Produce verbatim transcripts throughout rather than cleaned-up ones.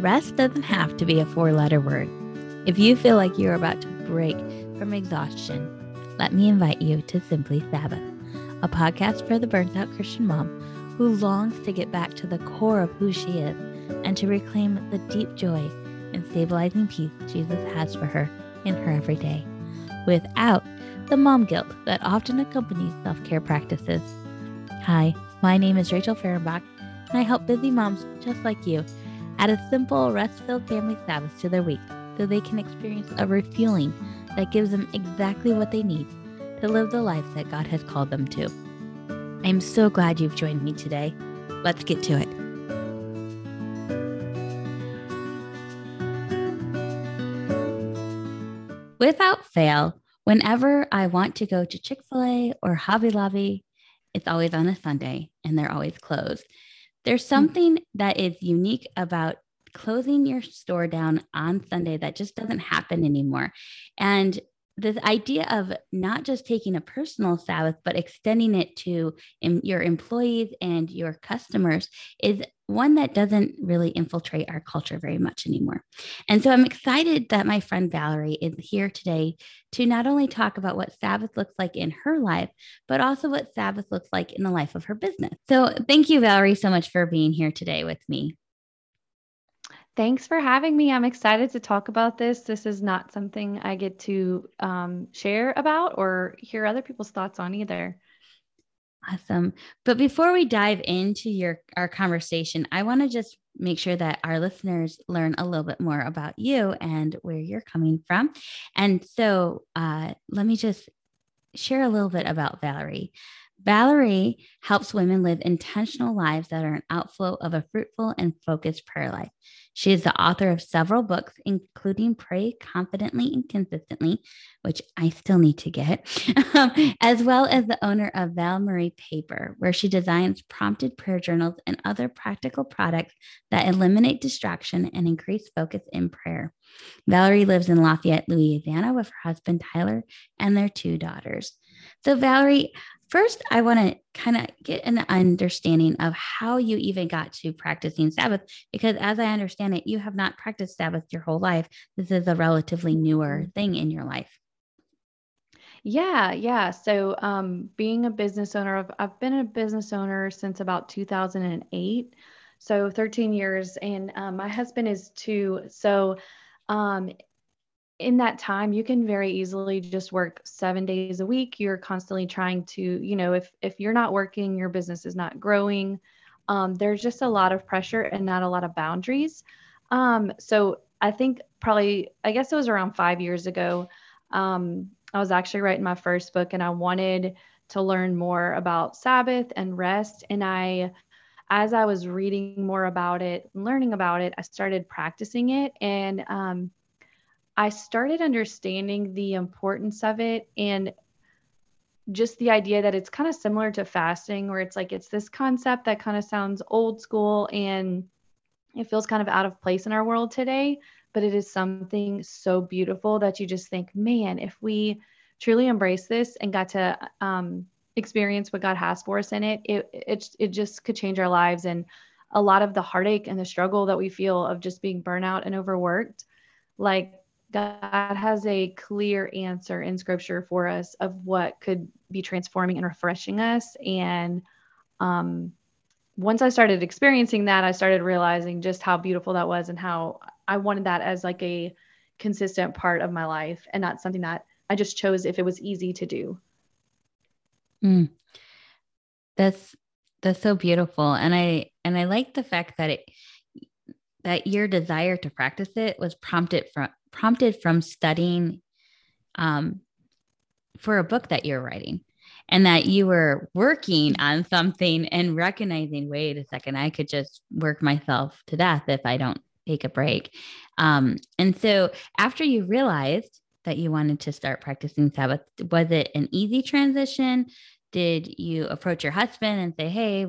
Rest doesn't have to be a four-letter word. If you feel like you're about to break from exhaustion, let me invite you to Simply Sabbath, a podcast for the burnt-out Christian mom who longs to get back to the core of who she is and to reclaim the deep joy and stabilizing peace Jesus has for her in her everyday, without the mom guilt that often accompanies self-care practices. Hi, my name is Rachel Fahrenbach, and I help busy moms just like you add a simple, rest-filled family Sabbath to their week so they can experience a refueling that gives them exactly what they need to live the life that God has called them to. I am so glad you've joined me today. Let's get to it. Without fail, whenever I want to go to Chick-fil-A or Hobby Lobby, it's always on a Sunday and they're always closed. There's something that is unique about closing your store down on Sunday that just doesn't happen anymore. And this idea of not just taking a personal Sabbath, but extending it to em- your employees and your customers is one that doesn't really infiltrate our culture very much anymore. And so I'm excited that my friend Valerie is here today to not only talk about what Sabbath looks like in her life, but also what Sabbath looks like in the life of her business. So thank you, Valerie, so much for being here today with me. Thanks for having me. I'm excited to talk about this. This is not something I get to um, share about or hear other people's thoughts on either. Awesome. But before we dive into your our conversation, I want to just make sure that our listeners learn a little bit more about you and where you're coming from. And so uh, let me just share a little bit about Valerie. Valerie helps women live intentional lives that are an outflow of a fruitful and focused prayer life. She is the author of several books, including Pray Confidently and Consistently, which I still need to get, as well as the owner of Val Marie Paper, where she designs prompted prayer journals and other practical products that eliminate distraction and increase focus in prayer. Valerie lives in Lafayette, Louisiana, with her husband, Tyler, and their two daughters. So, Valerie, first, I want to kind of get an understanding of how you even got to practicing Sabbath, because as I understand it, you have not practiced Sabbath your whole life. This is a relatively newer thing in your life. Yeah, yeah. So um, being a business owner, I've, I've been a business owner since about two thousand eight. So thirteen years, and um, my husband is two. So um in that time, you can very easily just work seven days a week. You're constantly trying to, you know, if if you're not working, your business is not growing. Um, there's just a lot of pressure and not a lot of boundaries. Um, so I think probably, I guess it was around five years ago, um, I was actually writing my first book and I wanted to learn more about Sabbath and rest. And I, as I was reading more about it, learning about it, I started practicing it. And um I started understanding the importance of it and just the idea that it's kind of similar to fasting, where it's like, it's this concept that kind of sounds old school and it feels kind of out of place in our world today, but it is something so beautiful that you just think, man, if we truly embrace this and got to um, experience what God has for us in it, it, it, it just could change our lives. And a lot of the heartache and the struggle that we feel of just being burnout and overworked, like, God has a clear answer in scripture for us of what could be transforming and refreshing us. And um, once I started experiencing that, I started realizing just how beautiful that was and how I wanted that as like a consistent part of my life and not something that I just chose if it was easy to do. Mm. That's, that's so beautiful. And I, and I like the fact that it, that your desire to practice it was prompted from, prompted from studying um, for a book that you're writing, and that you were working on something and recognizing, wait a second, I could just work myself to death if I don't take a break. Um, and so after you realized that you wanted to start practicing Sabbath, was it an easy transition? Did you approach your husband and say, hey,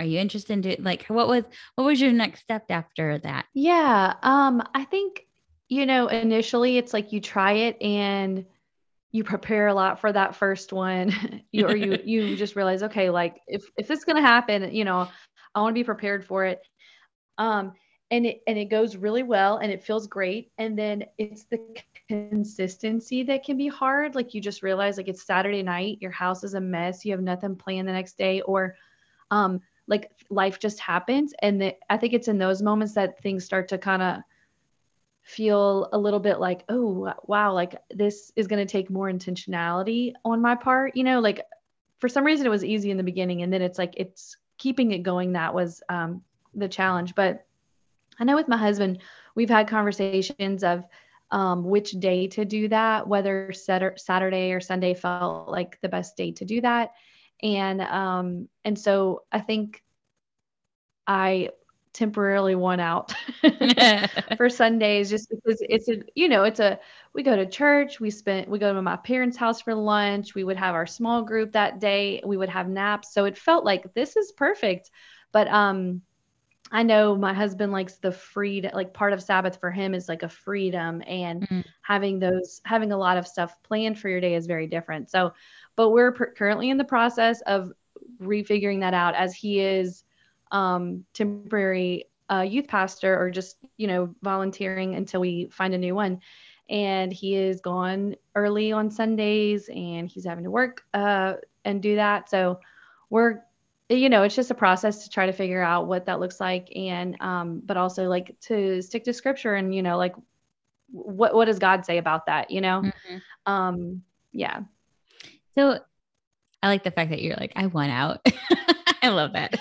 are you interested in doing, like, what was, what was your next step after that? Yeah. Um, I think, you know, initially it's like you try it and you prepare a lot for that first one. you, or you, you just realize, okay, like if, if this is going to happen, you know, I want to be prepared for it. Um, and it, and it goes really well and it feels great. And then it's the consistency that can be hard. Like you just realize like it's Saturday night, your house is a mess. You have nothing planned the next day, or um, like life just happens. And the, I think it's in those moments that things start to kind of feel a little bit like, oh, wow, like this is going to take more intentionality on my part. You know, like for some reason it was easy in the beginning, and then it's like, it's keeping it going. That was um, the challenge. But I know with my husband, we've had conversations of um, which day to do that, whether Saturday or Sunday felt like the best day to do that. And, um, and so I think I temporarily won out for Sundays, just because it's a, you know, it's a, we go to church, we spent, we go to my parents' house for lunch. We would have our small group that day. We would have naps. So it felt like this is perfect. But, um, I know my husband likes the freed, like part of Sabbath for him is like a freedom, and mm-hmm. having those, having a lot of stuff planned for your day is very different. So, but we're per- currently in the process of refiguring that out, as he is um, temporary uh, youth pastor, or just, you know, volunteering until we find a new one. And he is gone early on Sundays, and he's having to work uh, and do that. So we're, you know, it's just a process to try to figure out what that looks like. And, um, but also like to stick to scripture and, you know, like what, what does God say about that? You know? Mm-hmm. Um, yeah. So I like the fact that you're like, I won out. I love that.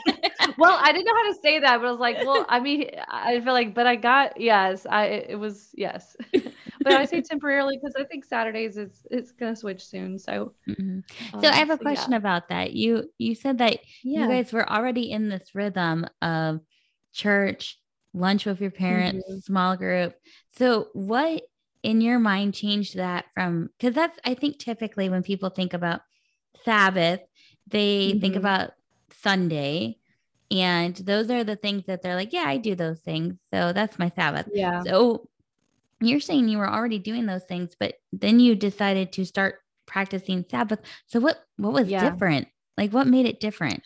Well, I didn't know how to say that, but I was like, well, I mean, I feel like, but I got, yes, I, it was, yes, but I say temporarily, because I think Saturdays is, it's going to switch soon. So, mm-hmm. um, so I have a so question yeah. about that. You, you said that yeah. you guys were already in this rhythm of church, lunch with your parents, mm-hmm. small group. So what in your mind changed that from, cause that's, I think typically when people think about Sabbath, they mm-hmm. think about Sunday. And those are the things that they're like, yeah, I do those things. So that's my Sabbath. Yeah. So you're saying you were already doing those things, but then you decided to start practicing Sabbath. So what, what was yeah. different? Like what made it different?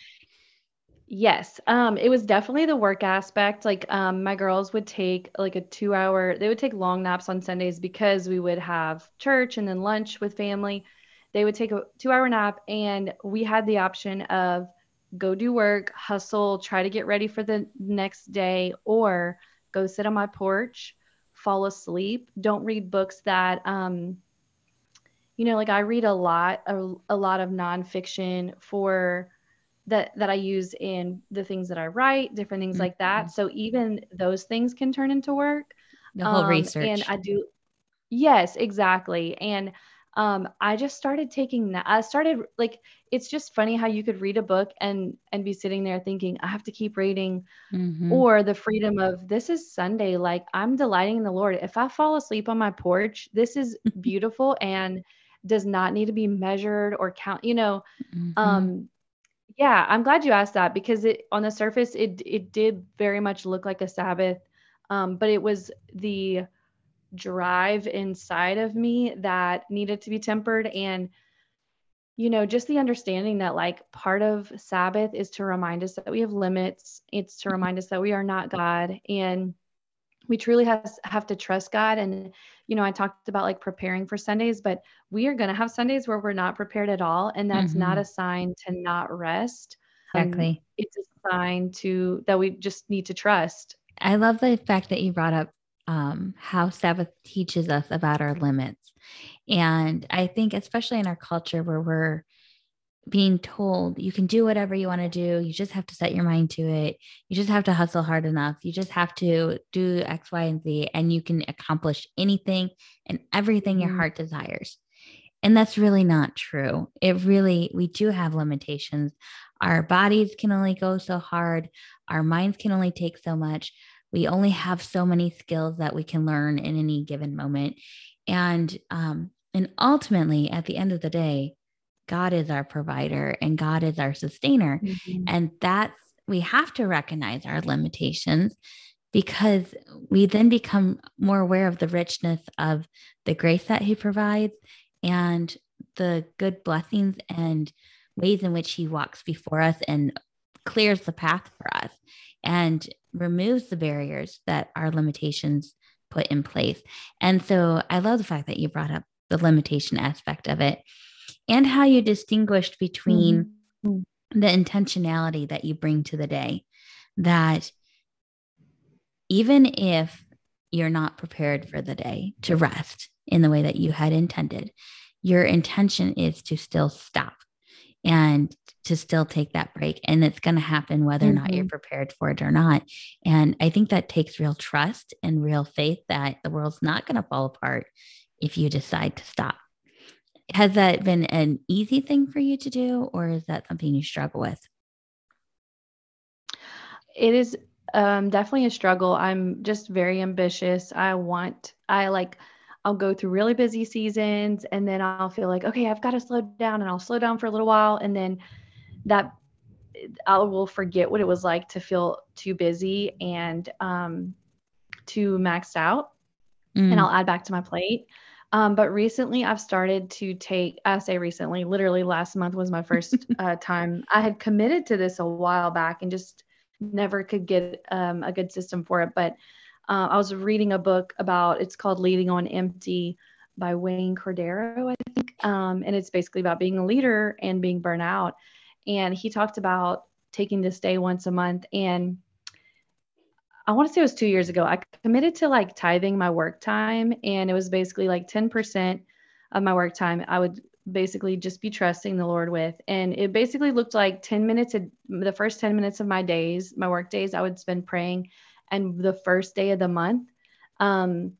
Yes. Um, it was definitely the work aspect. Like, um, my girls would take like a two hour, they would take long naps on Sundays because we would have church and then lunch with family. They would take a two hour nap, and we had the option of go do work, hustle, try to get ready for the next day, or go sit on my porch, fall asleep. Don't read books that, um, you know, like I read a lot, a, a lot of nonfiction for that, that I use in the things that I write, different things mm-hmm. like that. So even those things can turn into work. The whole um, research. And I do. Yes, exactly. And Um, I just started taking that. I started like, it's just funny how you could read a book and, and be sitting there thinking, I have to keep reading, mm-hmm. or the freedom of this is Sunday. Like I'm delighting in the Lord. If I fall asleep on my porch, this is beautiful and does not need to be measured or count, you know? Mm-hmm. Um, yeah, I'm glad you asked that, because it, on the surface, it, it did very much look like a Sabbath. Um, but it was the drive inside of me that needed to be tempered. And, you know, just the understanding that like part of Sabbath is to remind us that we have limits. It's to remind us that we are not God, and we truly have, have to trust God. And, you know, I talked about like preparing for Sundays, but we are going to have Sundays where we're not prepared at all. And that's mm-hmm. not a sign to not rest. Exactly. Um, it's a sign to, that we just need to trust. I love the fact that you brought up Um, how Sabbath teaches us about our limits. And I think especially in our culture where we're being told you can do whatever you want to do, you just have to set your mind to it. You just have to hustle hard enough. You just have to do X, Y, and Z, and you can accomplish anything and everything your heart desires. And that's really not true. It really, we do have limitations. Our bodies can only go so hard. Our minds can only take so much. We only have so many skills that we can learn in any given moment. And, um, and ultimately at the end of the day, God is our provider and God is our sustainer. Mm-hmm. And that's, we have to recognize our limitations, because we then become more aware of the richness of the grace that He provides and the good blessings and ways in which He walks before us and clears the path for us. and removes the barriers that our limitations put in place. And so I love the fact that you brought up the limitation aspect of it and how you distinguished between mm-hmm. the intentionality that you bring to the day, that even if you're not prepared for the day to rest in the way that you had intended, your intention is to still stop and to still take that break. And it's going to happen whether mm-hmm. or not you're prepared for it or not. And I think that takes real trust and real faith that the world's not going to fall apart if you decide to stop. Has that been an easy thing for you to do, or is that something you struggle with? It is um, definitely a struggle. I'm just very ambitious. I want, I like, I'll go through really busy seasons and then I'll feel like, okay, I've got to slow down, and I'll slow down for a little while. And then that I will forget what it was like to feel too busy and um, too maxed out mm. and I'll add back to my plate. Um, but recently I've started to take, I say recently, literally last month was my first uh, time. I had committed to this a while back and just never could get um, a good system for it. But Uh, I was reading a book about, it's called Leading on Empty by Wayne Cordero, I think. Um, and it's basically about being a leader and being burnt out. And he talked about taking this day once a month. And I want to say it was two years ago, I committed to like tithing my work time. And it was basically like ten percent of my work time I would basically just be trusting the Lord with. And it basically looked like ten minutes, of, the first ten minutes of my days, my work days, I would spend praying. And the first day of the month, um,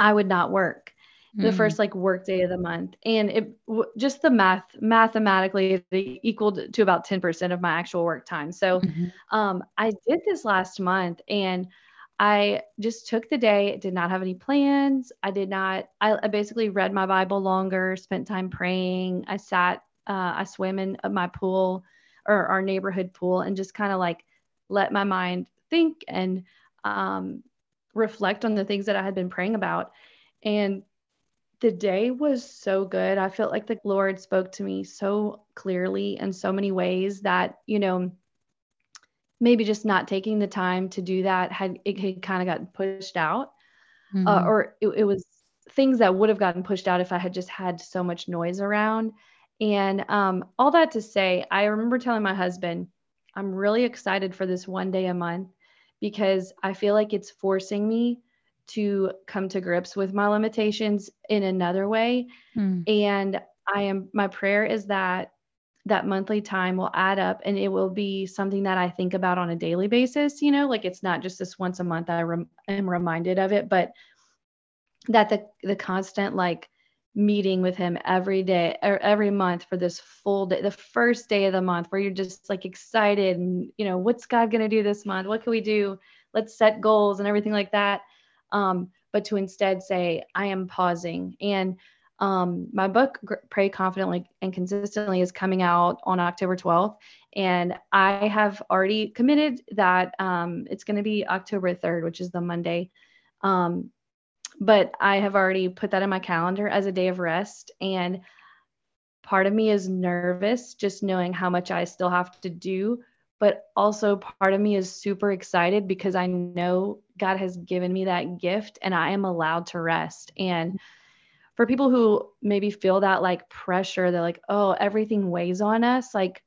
I would not work the mm-hmm. first like work day of the month. And it w- just the math mathematically it equaled to about ten percent of my actual work time. So mm-hmm. um, I did this last month and I just took the day, did not have any plans. I did not, I, I basically read my Bible longer, spent time praying. I sat, uh, I swam in my pool or our neighborhood pool and just kind of like let my mind think and um, reflect on the things that I had been praying about. And the day was so good. I felt like the Lord spoke to me so clearly in so many ways that, you know, maybe just not taking the time to do that had, it had kind of gotten pushed out mm-hmm. uh, or it, it was things that would have gotten pushed out if I had just had so much noise around. And um, all that to say, I remember telling my husband, I'm really excited for this one day a month, because I feel like it's forcing me to come to grips with my limitations in another way. Mm. And I am, my prayer is that that monthly time will add up and it will be something that I think about on a daily basis, you know, like it's not just this once a month I rem- am reminded of it, but that the, the constant like meeting with him every day or every month for this full day, the first day of the month where you're just like excited and, you know, what's God going to do this month? What can we do? Let's set goals and everything like that. Um, but to instead say, I am pausing. And um, my book, Pray Confidently and Consistently, is coming out on October twelfth. And I have already committed that um, it's going to be October third, which is the Monday. Um, But I have already put that in my calendar as a day of rest. And part of me is nervous just knowing how much I still have to do. But also part of me is super excited because I know God has given me that gift and I am allowed to rest. And for people who maybe feel that like pressure, they're like, oh, everything weighs on us. Like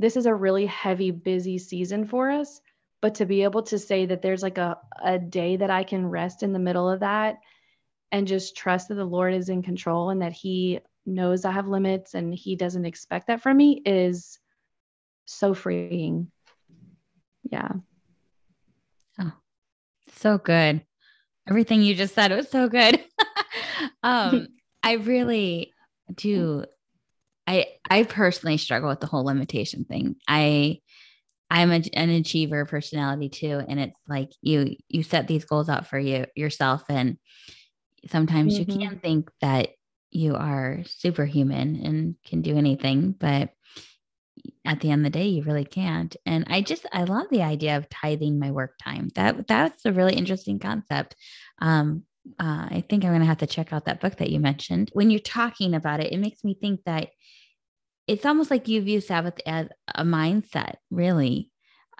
this is a really heavy, busy season for us. But to be able to say that there's like a, a day that I can rest in the middle of that and just trust that the Lord is in control and that he knows I have limits and he doesn't expect that from me is so freeing. Yeah. Oh, so good. Everything you just said was so good. um, I really do. I, I personally struggle with the whole limitation thing. I, I'm a, an achiever personality too. And it's like, you, you set these goals out for you yourself. And sometimes mm-hmm. you can think that you are superhuman and can do anything, but at the end of the day, you really can't. And I just, I love the idea of tithing my work time. That that's a really interesting concept. Um, uh, I think I'm going to have to check out that book that you mentioned. When you're talking about it, it makes me think that it's almost like you view Sabbath as a mindset, really,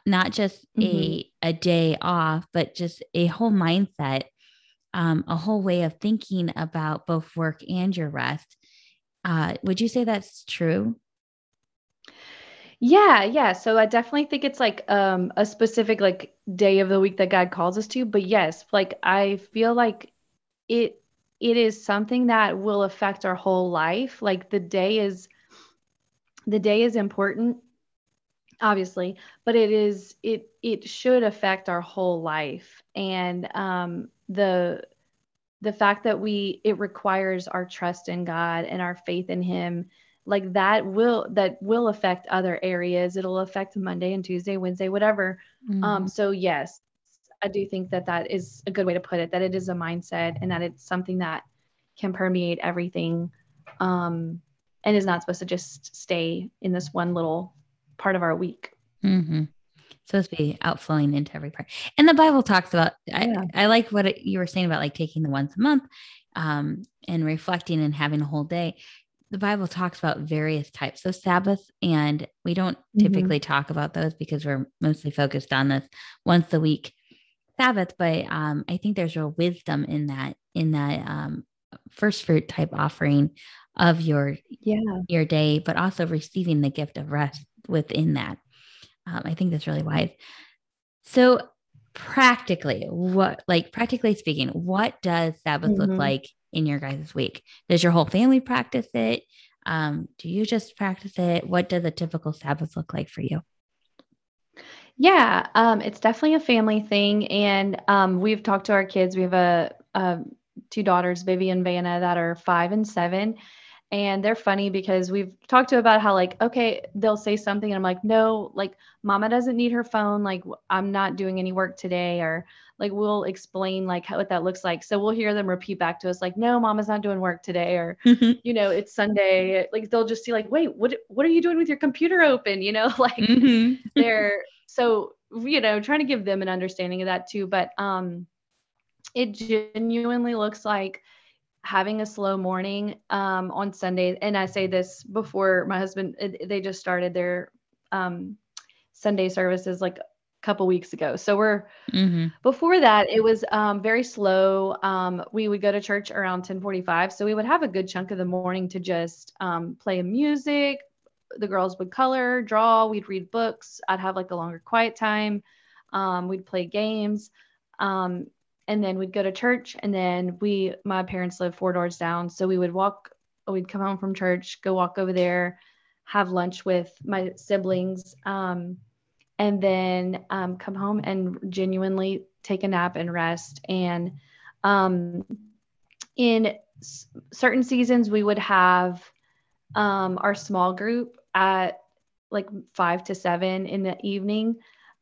not just mm-hmm. a, a day off, but just a whole mindset, um, a whole way of thinking about both work and your rest. Uh, would you say that's true? Yeah. Yeah. So I definitely think it's like, um, a specific like day of the week that God calls us to, but yes, like, I feel like it, it is something that will affect our whole life. Like the day is, the day is important, obviously, but it is, it, it should affect our whole life. And, um, the, the fact that we, it requires our trust in God and our faith in him, like that will, that will affect other areas. It'll affect Monday and Tuesday, Wednesday, whatever. Mm-hmm. Um, so yes, I do think that that is a good way to put it, that it is a mindset and that it's something that can permeate everything. Um, and is not supposed to just stay in this one little part of our week. Mm-hmm. It's supposed to be outflowing into every part. And the Bible talks about, yeah. I, I like what it, you were saying about like taking the once a month, um, and reflecting and having a whole day. The Bible talks about various types of Sabbath, and we don't typically mm-hmm. talk about those because we're mostly focused on this once a week Sabbath. But um, I think there's real wisdom in that, in that um, first fruit type offering of your, yeah. your day, but also receiving the gift of rest within that. Um, I think that's really wise. So practically, what, like practically speaking, what does Sabbath mm-hmm. look like in your guys' week? Does your whole family practice it? Um, do you just practice it? What does a typical Sabbath look like for you? Yeah, um, it's definitely a family thing. And um, we've talked to our kids. We have a, a two daughters, Vivian and Vanna, that are five and seven. And they're funny because we've talked to about how like, okay, they'll say something and I'm like, no, like mama doesn't need her phone. Like I'm not doing any work today, or like, we'll explain like how, what that looks like. So we'll hear them repeat back to us, like, no, mama's not doing work today. Or, mm-hmm. you know, it's Sunday. Like they'll just see like, wait, what, what are you doing with your computer open? You know, like mm-hmm. they're so, you know, trying to give them an understanding of that too. But, um, it genuinely looks like having a slow morning um, on Sunday. And I say this before my husband, it, they just started their um, Sunday services like a couple weeks ago. So we're, mm-hmm. before that, it was um, very slow. Um, we would go to church around ten forty-five. So we would have a good chunk of the morning to just um, play music. The girls would color, draw, we'd read books. I'd have like a longer quiet time. Um, we'd play games. Um, And then we'd go to church, and then we, my parents live four doors down. So we would walk, we'd come home from church, go walk over there, have lunch with my siblings. Um, and then, um, come home and genuinely take a nap and rest. And, um, in s- certain seasons we would have, um, our small group at like five to seven in the evening.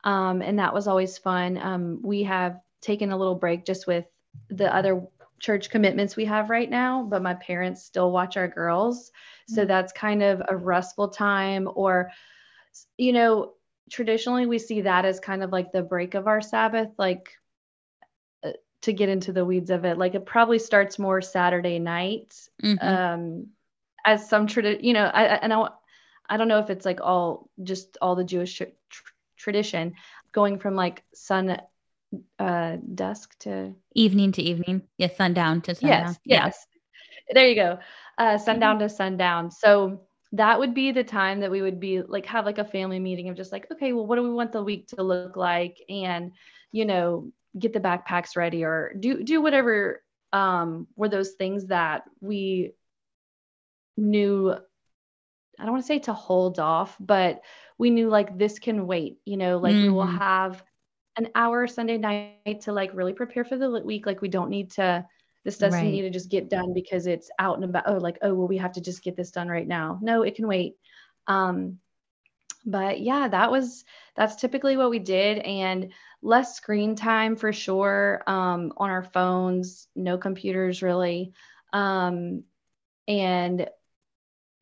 Um, and that was always fun. Um, we have taken a little break just with the other church commitments we have right now, but my parents still watch our girls. So that's kind of a restful time, or, you know, traditionally we see that as kind of like the break of our Sabbath, like uh, to get into the weeds of it. Like it probably starts more Saturday night, mm-hmm. um, as some tradition, you know, I, I, and I, I don't know if it's like all, just all the Jewish tr- tradition going from like sun uh dusk to evening to evening. Yes, sundown to sundown. Yes, yes. Yeah. There you go. Uh sundown mm-hmm. to sundown. So that would be the time that we would be like have like a family meeting of just like, okay, well, what do we want the week to look like? And, you know, get the backpacks ready or do do whatever um were those things that we knew, I don't want to say to hold off, but we knew like this can wait, you know, like mm-hmm. we will have an hour Sunday night to like really prepare for the week. Like we don't need to, this doesn't right. need to just get done because it's out and about. Oh, like, oh, well, we have to just get this done right now. No, it can wait. Um, but yeah, that was, that's typically what we did, and less screen time for sure. Um, on our phones, no computers really. Um, and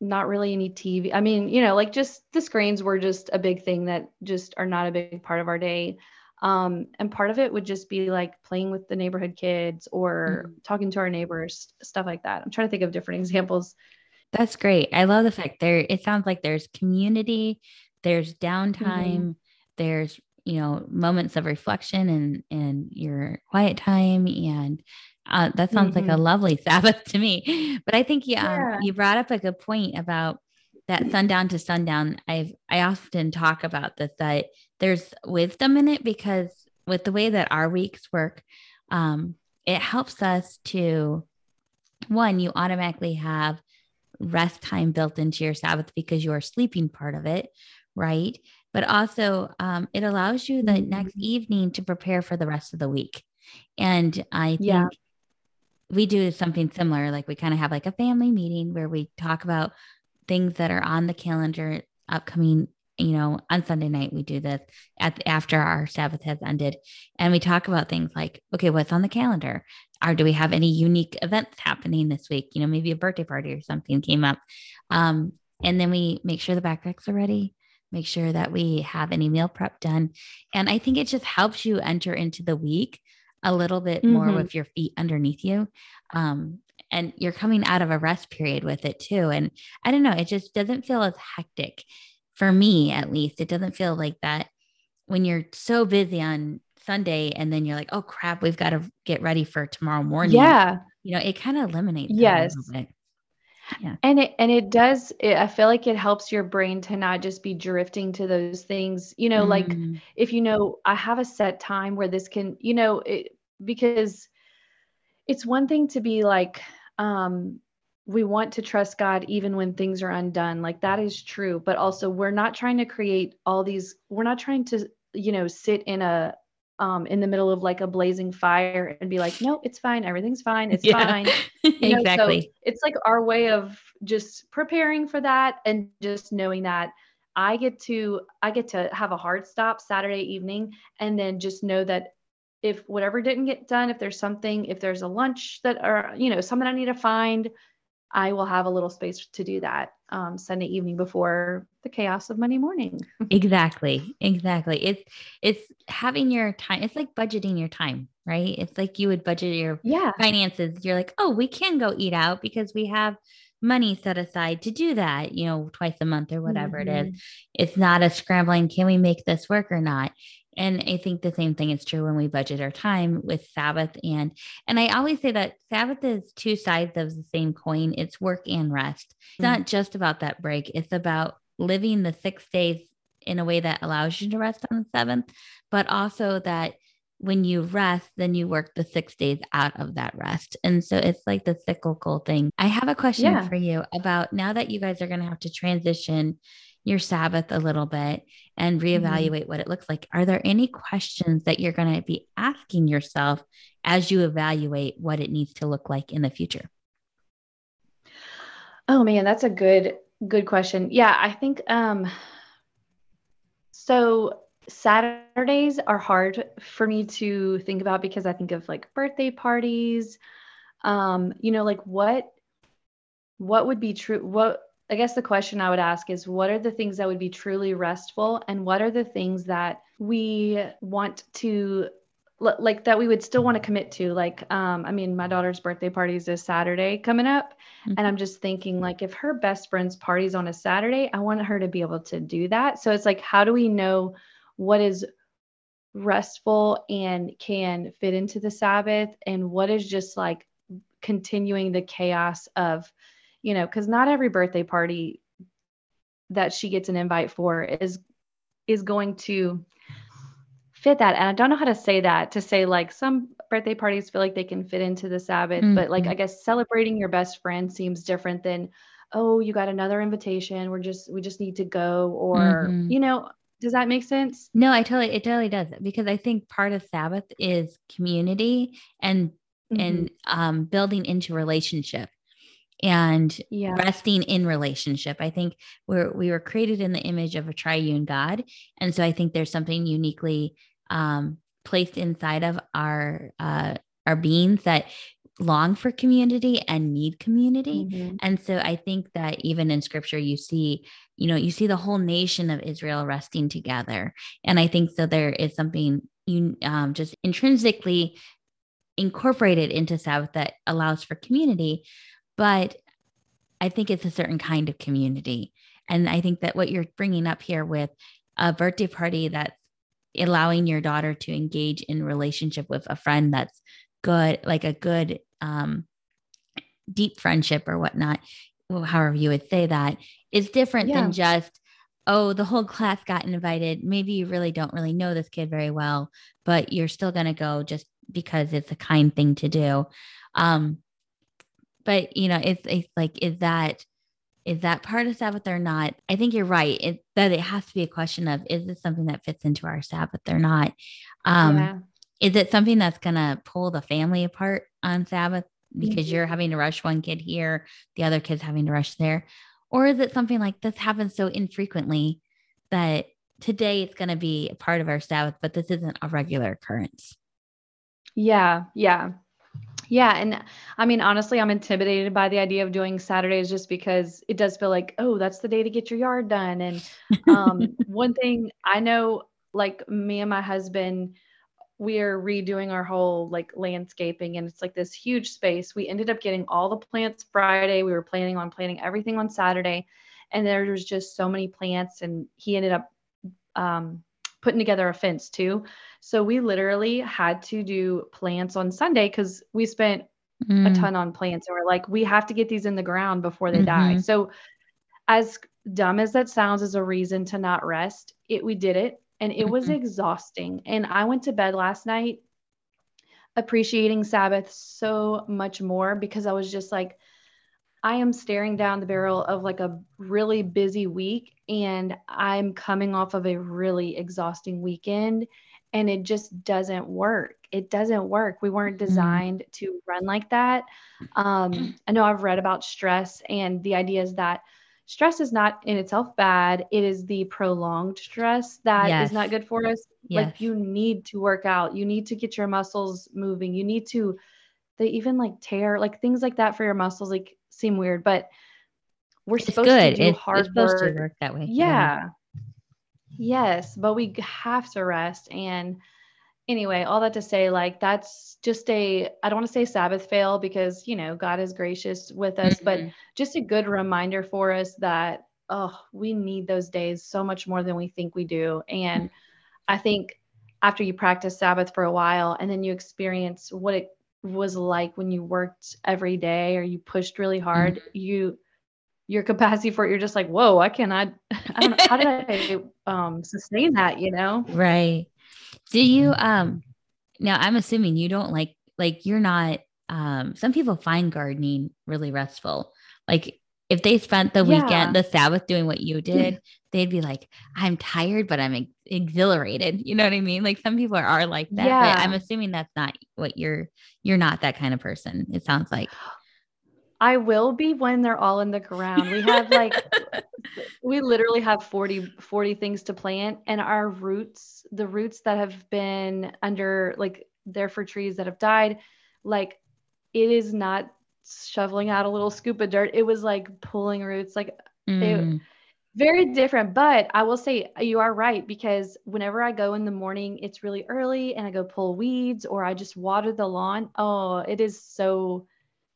not really any T V. I mean, you know, like just the screens were just a big thing that just are not a big part of our day. Um, and part of it would just be like playing with the neighborhood kids or mm-hmm. talking to our neighbors, stuff like that. I'm trying to think of different examples. That's great. I love the fact there, it sounds like there's community, there's downtime, mm-hmm. there's you know, moments of reflection and, and your quiet time. And uh, that sounds mm-hmm. like a lovely Sabbath to me, but I think you, yeah. um, you brought up a good point about that sundown to sundown. I've, I often talk about this, that there's wisdom in it, because with the way that our weeks work, um, it helps us to, one, you automatically have rest time built into your Sabbath because you are sleeping part of it, right? But also um, it allows you the mm-hmm. next evening to prepare for the rest of the week. And I think yeah. we do something similar. Like we kind of have like a family meeting where we talk about things that are on the calendar upcoming, you know, on Sunday night, we do this at after our Sabbath has ended. And we talk about things like, okay, what's on the calendar? Or do we have any unique events happening this week? You know, maybe a birthday party or something came up. Um, and then we make sure the backpacks are ready, make sure that we have any meal prep done. And I think it just helps you enter into the week a little bit mm-hmm. more with your feet underneath you. Um, and you're coming out of a rest period with it too. And I don't know, it just doesn't feel as hectic. For me, at least, it doesn't feel like that when you're so busy on Sunday and then you're like, oh crap, we've got to get ready for tomorrow morning. Yeah. You know, it kind of eliminates. Yes. That a little bit. Yeah. And it, and it does, it, I feel like it helps your brain to not just be drifting to those things, you know, mm. like if, you know, I have a set time where this can, you know, it, because it's one thing to be like, um, we want to trust God even when things are undone. Like that is true, but also we're not trying to create all these, we're not trying to, you know, sit in a, um, in the middle of like a blazing fire and be like, no, it's fine. Everything's fine. It's yeah. fine. You know, exactly. So it's like our way of just preparing for that. And just knowing that I get to, I get to have a hard stop Saturday evening, and then just know that if whatever didn't get done, if there's something, if there's a lunch that or you know, something I need to find, I will have a little space to do that um, Sunday evening before the chaos of Monday morning. Exactly. Exactly. It's, it's having your time. It's like budgeting your time, right? It's like you would budget your yeah. finances. You're like, oh, we can go eat out because we have money set aside to do that, you know, twice a month or whatever mm-hmm. it is. It's not a scrambling, can we make this work or not? And I think the same thing is true when we budget our time with Sabbath. And, and I always say that Sabbath is two sides of the same coin. It's work and rest. It's mm-hmm. not just about that break. It's about living the six days in a way that allows you to rest on the seventh, but also that when you rest, then you work the six days out of that rest. And so it's like the cyclical thing. I have a question yeah. for you about now that you guys are going to have to transition your Sabbath a little bit and reevaluate mm-hmm. what it looks like. Are there any questions that you're going to be asking yourself as you evaluate what it needs to look like in the future? Oh man, that's a good, good question. Yeah. I think, um, so Saturdays are hard for me to think about because I think of like birthday parties, um, you know, like what, what would be true? What, I guess the question I would ask is, what are the things that would be truly restful? And what are the things that we want to like, that we would still want to commit to? Like, um, I mean, my daughter's birthday party is this Saturday coming up. Mm-hmm. And I'm just thinking like, if her best friend's party's on a Saturday, I want her to be able to do that. So it's like, how do we know what is restful and can fit into the Sabbath? And what is just like continuing the chaos of, you know, cause not every birthday party that she gets an invite for is, is going to fit that. And I don't know how to say that to say like some birthday parties feel like they can fit into the Sabbath, mm-hmm. but like, I guess celebrating your best friend seems different than, oh, you got another invitation. We're just, we just need to go or, mm-hmm. you know, does that make sense? No, I totally, it totally does. Because I think part of Sabbath is community and, mm-hmm. and, um, building into relationship. And yeah. resting in relationship. I think we're, we were created in the image of a triune God. And so I think there's something uniquely um, placed inside of our, uh, our beings that long for community and need community. Mm-hmm. And so I think that even in scripture, you see, you know, you see the whole nation of Israel resting together. And I think so there is something you um, just intrinsically incorporated into Sabbath that allows for community. But I think it's a certain kind of community. And I think that what you're bringing up here with a birthday party that's allowing your daughter to engage in relationship with a friend that's good, like a good um, deep friendship or whatnot, however you would say that, is different yeah. than just, oh, the whole class got invited. Maybe you really don't really know this kid very well, but you're still going to go just because it's a kind thing to do. Um, but you know, it's, it's like, is that, is that part of Sabbath or not? I think you're right. It, that it has to be a question of, is this something that fits into our Sabbath or not? Um, yeah. Is it something that's going to pull the family apart on Sabbath because mm-hmm. you're having to rush one kid here, the other kid's having to rush there? Or is it something like this happens so infrequently that today it's going to be a part of our Sabbath, but this isn't a regular occurrence? Yeah. Yeah. Yeah. And I mean, honestly, I'm intimidated by the idea of doing Saturdays just because it does feel like, oh, that's the day to get your yard done. And um, one thing I know, like me and my husband, we're redoing our whole like landscaping, and it's like this huge space. We ended up getting all the plants Friday. We were planning on planting everything on Saturday, and there was just so many plants, and he ended up um, putting together a fence too. So we literally had to do plants on Sunday because we spent mm. a ton on plants, and we're like, we have to get these in the ground before they mm-hmm. die. So as dumb as that sounds as a reason to not rest, it, we did it. And it was exhausting. And I went to bed last night appreciating Sabbath so much more, because I was just like, I am staring down the barrel of like a really busy week, and I'm coming off of a really exhausting weekend, and it just doesn't work. It doesn't work. We weren't designed mm-hmm. to run like that. Um, I know I've read about stress, and the idea is that stress is not in itself bad. It is the prolonged stress that yes. is not good for us. Yes. Like you need to work out. You need to get your muscles moving. You need to, they even like tear, like things like that for your muscles, like seem weird, but we're it's supposed good. to do it's, hard it's work. To work that way. Yeah. yeah. Yes. But we have to rest. And anyway, all that to say, like, that's just a, I don't want to say Sabbath fail because, you know, God is gracious with us, mm-hmm. but just a good reminder for us that, oh, we need those days so much more than we think we do. And mm-hmm. I think after you practice Sabbath for a while, and then you experience what it was like when you worked every day or you pushed really hard, mm-hmm. you, your capacity for it, you're just like, whoa, I cannot, I don't know, how did I um, sustain that, you know? Right. Do you, um, now I'm assuming you don't like, like you're not, um, some people find gardening really restful. Like if they spent the yeah. weekend, the Sabbath doing what you did, they'd be like, I'm tired, but I'm ex- exhilarated. You know what I mean? Like some people are, are like that, yeah. but I'm assuming that's not what you're, you're not that kind of person. It sounds like. I will be when they're all in the ground. We have like, we literally have forty, forty things to plant, and our roots, the roots that have been under like there for trees that have died, like it is not shoveling out a little scoop of dirt. It was like pulling roots, like mm. it, very different. But I will say you are right, because whenever I go in the morning, it's really early and I go pull weeds or I just water the lawn. Oh, it is so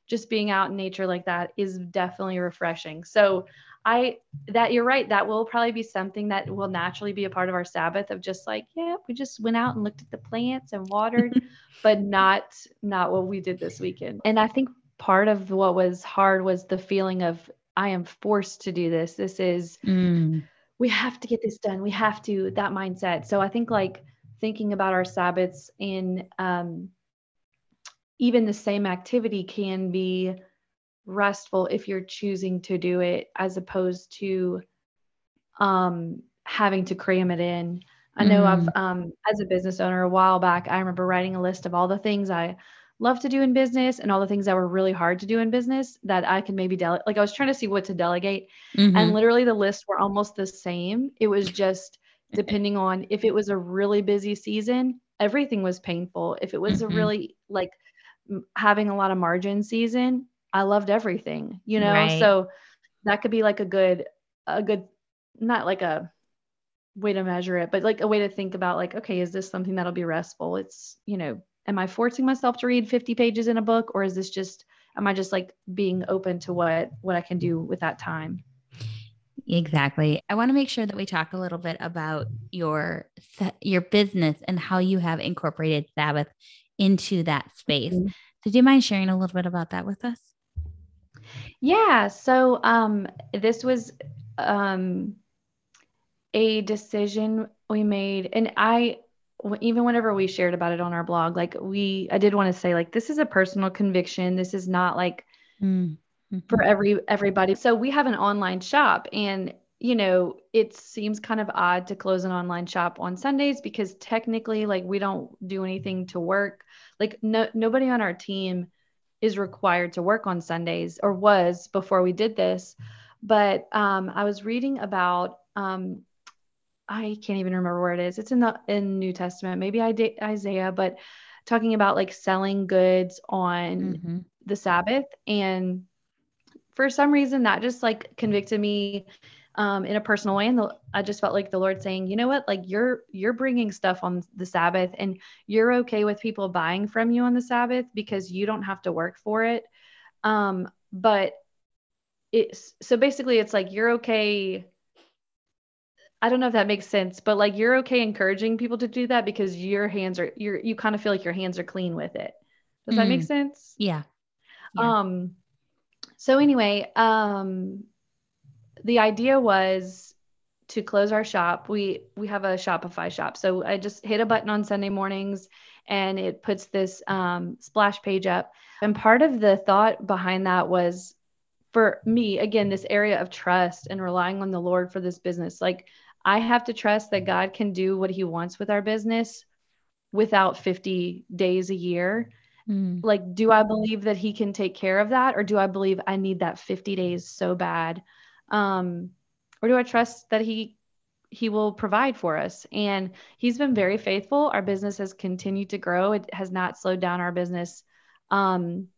just being out in nature like that is definitely refreshing. So I, that you're right. That will probably be something that will naturally be a part of our Sabbath of just like, yeah, we just went out and looked at the plants and watered, but not, not what we did this weekend. And I think part of what was hard was the feeling of, I am forced to do this. This is, mm. we have to get this done. We have to, that mindset. So I think like thinking about our Sabbaths in, um, even the same activity can be restful if you're choosing to do it as opposed to um, having to cram it in. I know mm-hmm. I've, um, as a business owner a while back, I remember writing a list of all the things I love to do in business and all the things that were really hard to do in business that I could maybe delegate. Like I was trying to see what to delegate mm-hmm. and literally the lists were almost the same. It was just depending on if it was a really busy season, everything was painful. If it was mm-hmm. a really like, having a lot of margin season, I loved everything, you know? Right. So that could be like a good, a good, not like a way to measure it, but like a way to think about like, okay, is this something that'll be restful? It's, you know, am I forcing myself to read fifty pages in a book, or is this just, am I just like being open to what, what I can do with that time? Exactly. I want to make sure that we talk a little bit about your, your business and how you have incorporated Sabbath into that space. Mm-hmm. So do you mind sharing a little bit about that with us? Yeah. So, um, this was, um, a decision we made, and I, even whenever we shared about it on our blog, like we, I did want to say like, this is a personal conviction. This is not like mm-hmm. for every, everybody. So we have an online shop, and, you know, it seems kind of odd to close an online shop on Sundays because technically like we don't do anything to work. Like no, nobody on our team is required to work on Sundays, or was before we did this. But, um, I was reading about, um, I can't even remember where it is. It's in the in New Testament, maybe I did Isaiah, but talking about like selling goods on mm-hmm. the Sabbath. And for some reason that just like convicted me um, in a personal way. And the, I just felt like the Lord saying, you know what, like you're, you're bringing stuff on the Sabbath, and you're okay with people buying from you on the Sabbath because you don't have to work for it. Um, but it's, so basically it's like, you're okay. I don't know if that makes sense, but like, you're okay encouraging people to do that because your hands are, you're, you kind of feel like your hands are clean with it. Does mm-hmm. that make sense? Yeah. yeah. Um, so anyway, um, the idea was to close our shop. We, we have a Shopify shop. So I just hit a button on Sunday mornings and it puts this, um, splash page up. And part of the thought behind that was for me, again, this area of trust and relying on the Lord for this business. Like, I have to trust that God can do what he wants with our business without fifty days a year. Mm. Like, do I believe that he can take care of that? Or do I believe I need that fifty days so bad? Um, or do I trust that he, he will provide for us? And he's been very faithful. Our business has continued to grow. It has not slowed down our business. Um,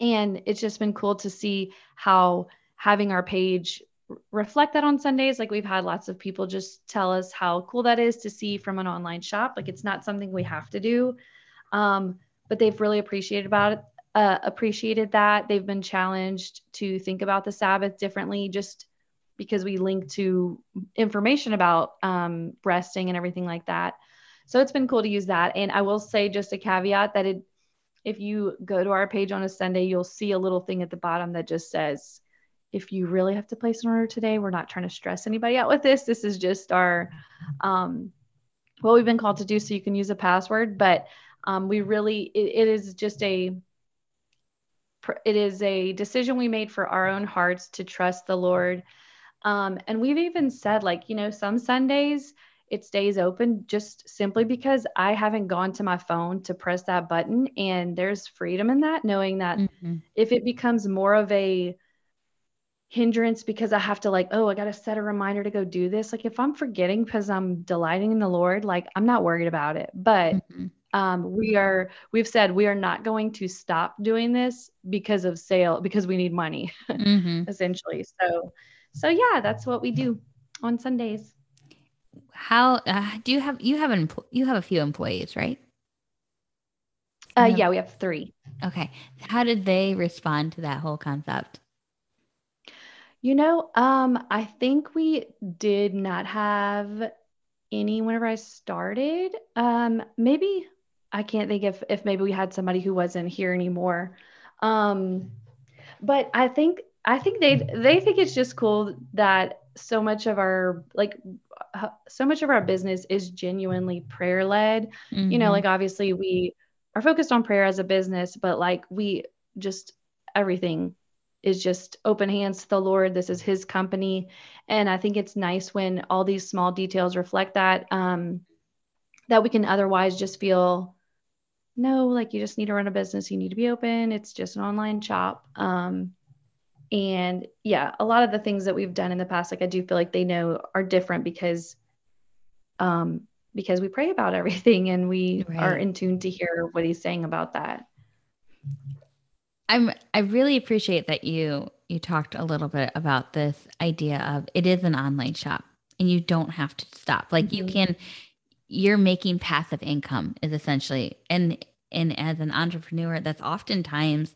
and it's just been cool to see how having our page reflect that on Sundays. Like, we've had lots of people just tell us how cool that is to see from an online shop. Like, it's not something we have to do. Um, but they've really appreciated about it, uh, appreciated that. They've been challenged to think about the Sabbath differently, just because we link to information about, um, resting and everything like that. So it's been cool to use that. And I will say just a caveat that it, if you go to our page on a Sunday, you'll see a little thing at the bottom that just says, if you really have to place an order today, we're not trying to stress anybody out with this. This is just our, um, what we've been called to do. So you can use a password, but, um, we really, it, it is just a, it is a decision we made for our own hearts to trust the Lord. Um, and we've even said, like, you know, some Sundays it stays open just simply because I haven't gone to my phone to press that button. And there's freedom in that, knowing that mm-hmm. if it becomes more of a hindrance because I have to like, oh, I got to set a reminder to go do this. Like, if I'm forgetting because I'm delighting in the Lord, like, I'm not worried about it, but mm-hmm. um, we are, we've said we are not going to stop doing this because of sale, because we need money mm-hmm. essentially. So, so yeah, that's what we do on Sundays. How uh, do you have, you have, empl- you have a few employees, right? Uh, yeah, we have three. Okay. How did they respond to that whole concept? You know, um, I think we did not have any whenever I started. Um, maybe I can't think if, if maybe we had somebody who wasn't here anymore. Um, but I think, I think they, they think it's just cool that so much of our, like so much of our business is genuinely prayer led, mm-hmm. you know, like obviously we are focused on prayer as a business, but like we just, everything is just open hands to the Lord. This is his company. And I think it's nice when all these small details reflect that, um, that we can otherwise just feel, no, like you just need to run a business. You need to be open. It's just an online shop. Um, and yeah, a lot of the things that we've done in the past, like I do feel like they know are different because, um, because we pray about everything and we right. are in tune to hear what he's saying about that. I'm, I really appreciate that you, you talked a little bit about this idea of it is an online shop and you don't have to stop. Like mm-hmm. you can, you're making passive income is essentially, and, and as an entrepreneur, that's oftentimes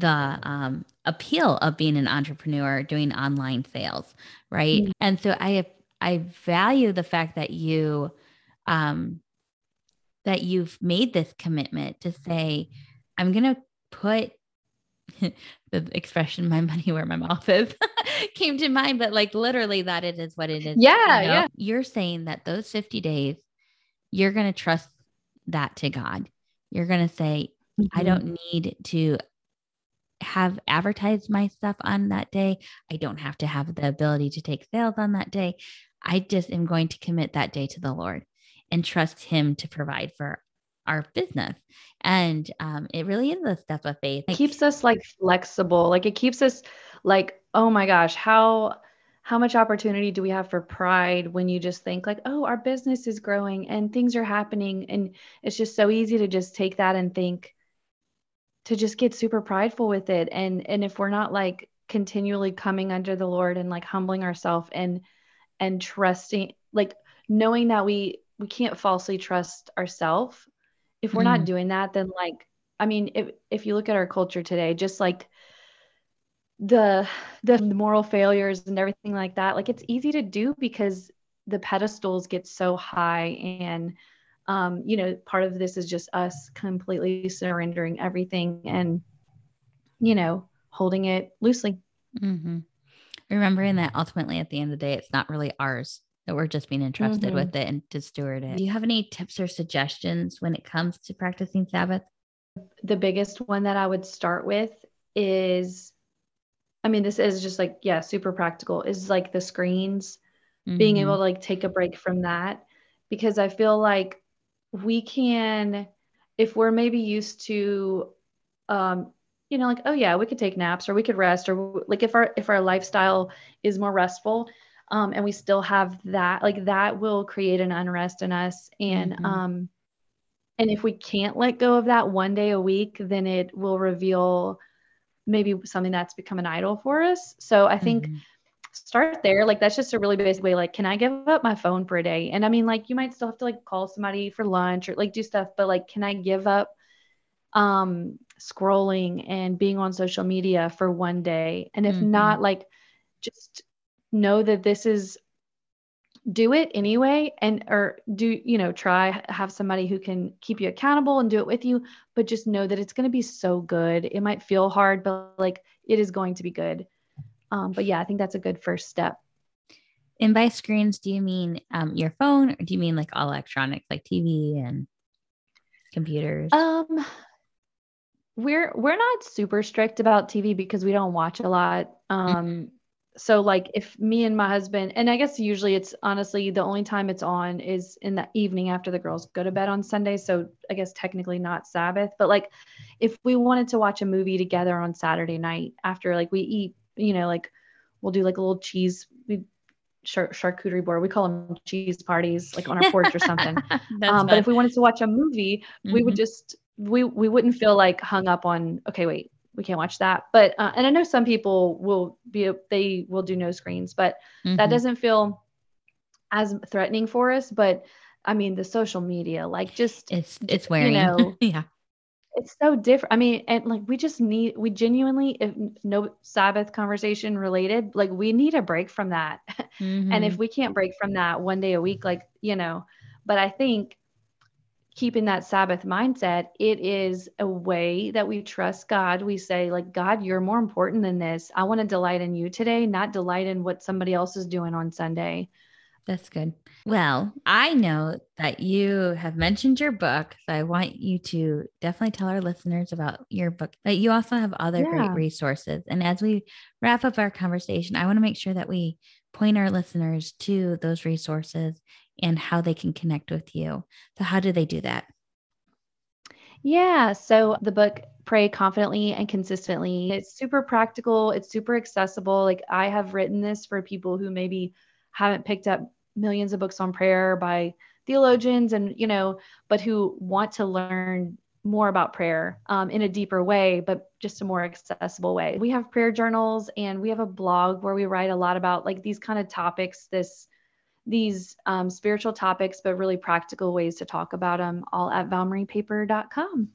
the um, appeal of being an entrepreneur doing online sales, right? Mm-hmm. And so I I value the fact that you um, that you've made this commitment to say, I'm going to put the expression "my money where my mouth is" came to mind, but like literally that it is what it is. Yeah, you know? yeah. You're saying that those fifty days, you're going to trust that to God. You're going to say, mm-hmm. I don't need to have advertised my stuff on that day. I don't have to have the ability to take sales on that day. I just am going to commit that day to the Lord and trust Him to provide for our business. And um, it really is a step of faith. It keeps us like flexible. Like it keeps us like, oh my gosh, how, how much opportunity do we have for pride when you just think like, oh, our business is growing and things are happening. And it's just so easy to just take that and think, to just get super prideful with it. And, and if we're not like continually coming under the Lord and like humbling ourselves and, and trusting, like knowing that we, we can't falsely trust ourselves. If we're mm-hmm. not doing that, then like, I mean, if, if you look at our culture today, just like the, the moral failures and everything like that, like it's easy to do because the pedestals get so high. And, um, you know, part of this is just us completely surrendering everything and, you know, holding it loosely. Mm-hmm. Remembering that ultimately at the end of the day, it's not really ours, that we're just being entrusted mm-hmm. with it and to steward it. Do you have any tips or suggestions when it comes to practicing Sabbath? The biggest one that I would start with is, I mean, this is just like, yeah, super practical, is like the screens, mm-hmm. being able to like take a break from that, because I feel like we can, if we're maybe used to, um, you know, like, oh yeah, we could take naps or we could rest, or like if our, if our lifestyle is more restful, Um, and we still have that, like that will create an unrest in us. And, mm-hmm. um, and if we can't let go of that one day a week, then it will reveal maybe something that's become an idol for us. So I think mm-hmm. start there. Like, that's just a really basic way. Like, can I give up my phone for a day? And I mean, like, you might still have to like call somebody for lunch or like do stuff, but like, can I give up, um, scrolling and being on social media for one day? And if mm-hmm. not, like just know that this is, do it anyway, and, or do, you know, try, have somebody who can keep you accountable and do it with you, but just know that it's going to be so good. It might feel hard, but like, it is going to be good. Um, but yeah, I think that's a good first step. And by screens, do you mean, um, your phone, or do you mean like all electronics, like T V and computers? Um, we're, we're not super strict about T V because we don't watch a lot. Um, mm-hmm. So like if me and my husband, and I guess usually it's honestly the only time it's on is in the evening after the girls go to bed on Sunday. So I guess technically not Sabbath, but like if we wanted to watch a movie together on Saturday night after like we eat, you know, like we'll do like a little cheese we char- charcuterie board. We call them cheese parties, like on our porch or something. Um, but if we wanted to watch a movie, mm-hmm. we would just, we, we wouldn't feel like hung up on, okay, wait, we can't watch that. But, uh, and I know some people will be, they will do no screens, but mm-hmm. that doesn't feel as threatening for us. But I mean, the social media, like just, it's, it's wearing, you know, yeah, it's so different. I mean, and like, we just need, we genuinely, if no Sabbath conversation related, like we need a break from that. Mm-hmm. And if we can't break from that one day a week, like, you know, but I think keeping that Sabbath mindset, it is a way that we trust God. We say like, God, you're more important than this. I want to delight in you today, not delight in what somebody else is doing on Sunday. That's good. Well, I know that you have mentioned your book, so I want you to definitely tell our listeners about your book, but you also have other yeah. great resources. And as we wrap up our conversation, I want to make sure that we point our listeners to those resources and how they can connect with you. So how do they do that? Yeah. So the book, Pray Confidently and Consistently, it's super practical. It's super accessible. Like I have written this for people who maybe haven't picked up millions of books on prayer by theologians and, you know, but who want to learn more about prayer um, in a deeper way, but just a more accessible way. We have prayer journals and we have a blog where we write a lot about like these kind of topics, this these um, spiritual topics, but really practical ways to talk about them, all at val marie paper dot com.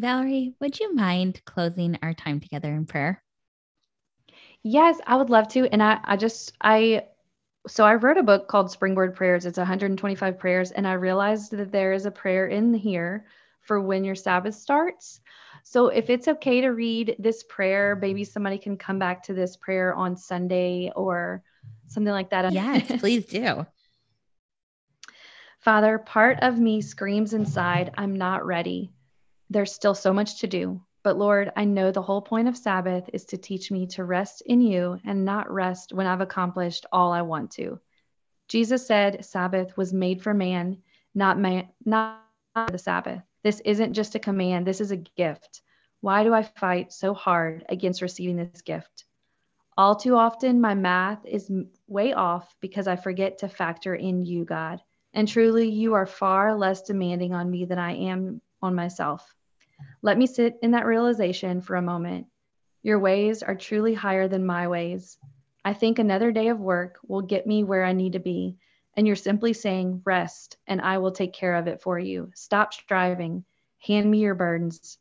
Valerie, would you mind closing our time together in prayer? Yes, I would love to. And I, I just, I, so I wrote a book called Springboard Prayers. It's one hundred twenty-five prayers. And I realized that there is a prayer in here for when your Sabbath starts. So if it's okay to read this prayer, maybe somebody can come back to this prayer on Sunday or something like that. Yes, please do. Father, part of me screams inside, I'm not ready. There's still so much to do. But Lord, I know the whole point of Sabbath is to teach me to rest in you and not rest when I've accomplished all I want to. Jesus said Sabbath was made for man, not man, not the Sabbath. This isn't just a command. This is a gift. Why do I fight so hard against receiving this gift? All too often, my math is way off because I forget to factor in you, God. And truly, you are far less demanding on me than I am on myself. Let me sit in that realization for a moment. Your ways are truly higher than my ways. I think another day of work will get me where I need to be. And you're simply saying, rest, and I will take care of it for you. Stop striving. Hand me your burdens.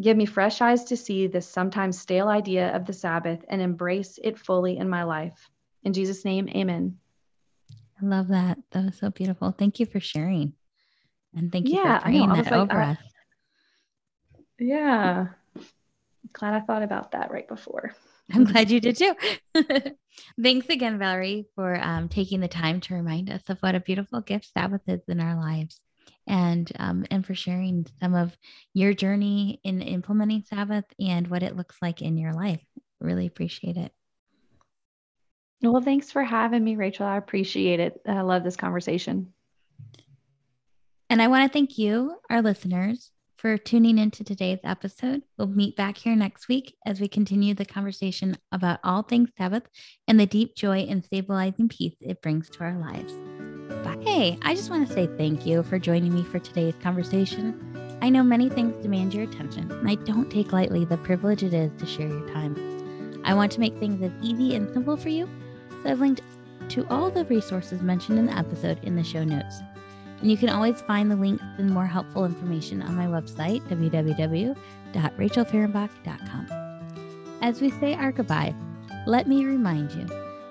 Give me fresh eyes to see this sometimes stale idea of the Sabbath and embrace it fully in my life. In Jesus' name, amen. I love that. That was so beautiful. Thank you for sharing. And thank you yeah, for praying that like, over I- us. Yeah. Glad I thought about that right before. I'm glad you did too. Thanks again, Valerie, for um, taking the time to remind us of what a beautiful gift Sabbath is in our lives and, um, and for sharing some of your journey in implementing Sabbath and what it looks like in your life. Really appreciate it. Well, thanks for having me, Rachel. I appreciate it. I love this conversation. And I want to thank you, our listeners, for tuning into today's episode. We'll meet back here next week as we continue the conversation about all things Sabbath and the deep joy and stabilizing peace it brings to our lives. Bye. Hey, I just want to say thank you for joining me for today's conversation. I know many things demand your attention, and I don't take lightly the privilege it is to share your time. I want to make things as easy and simple for you, so I've linked to all the resources mentioned in the episode in the show notes. And you can always find the links and more helpful information on my website, w w w dot rachel fahrenbach dot com. As we say our goodbye, let me remind you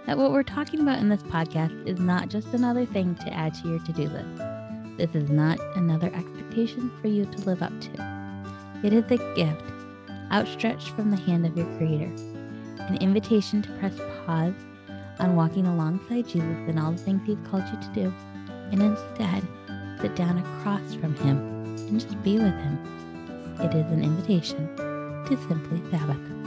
that what we're talking about in this podcast is not just another thing to add to your to-do list. This is not another expectation for you to live up to. It is a gift outstretched from the hand of your Creator, an invitation to press pause on walking alongside Jesus in all the things He's called you to do, and instead sit down across from Him and just be with Him. It is an invitation to Simply Sabbath.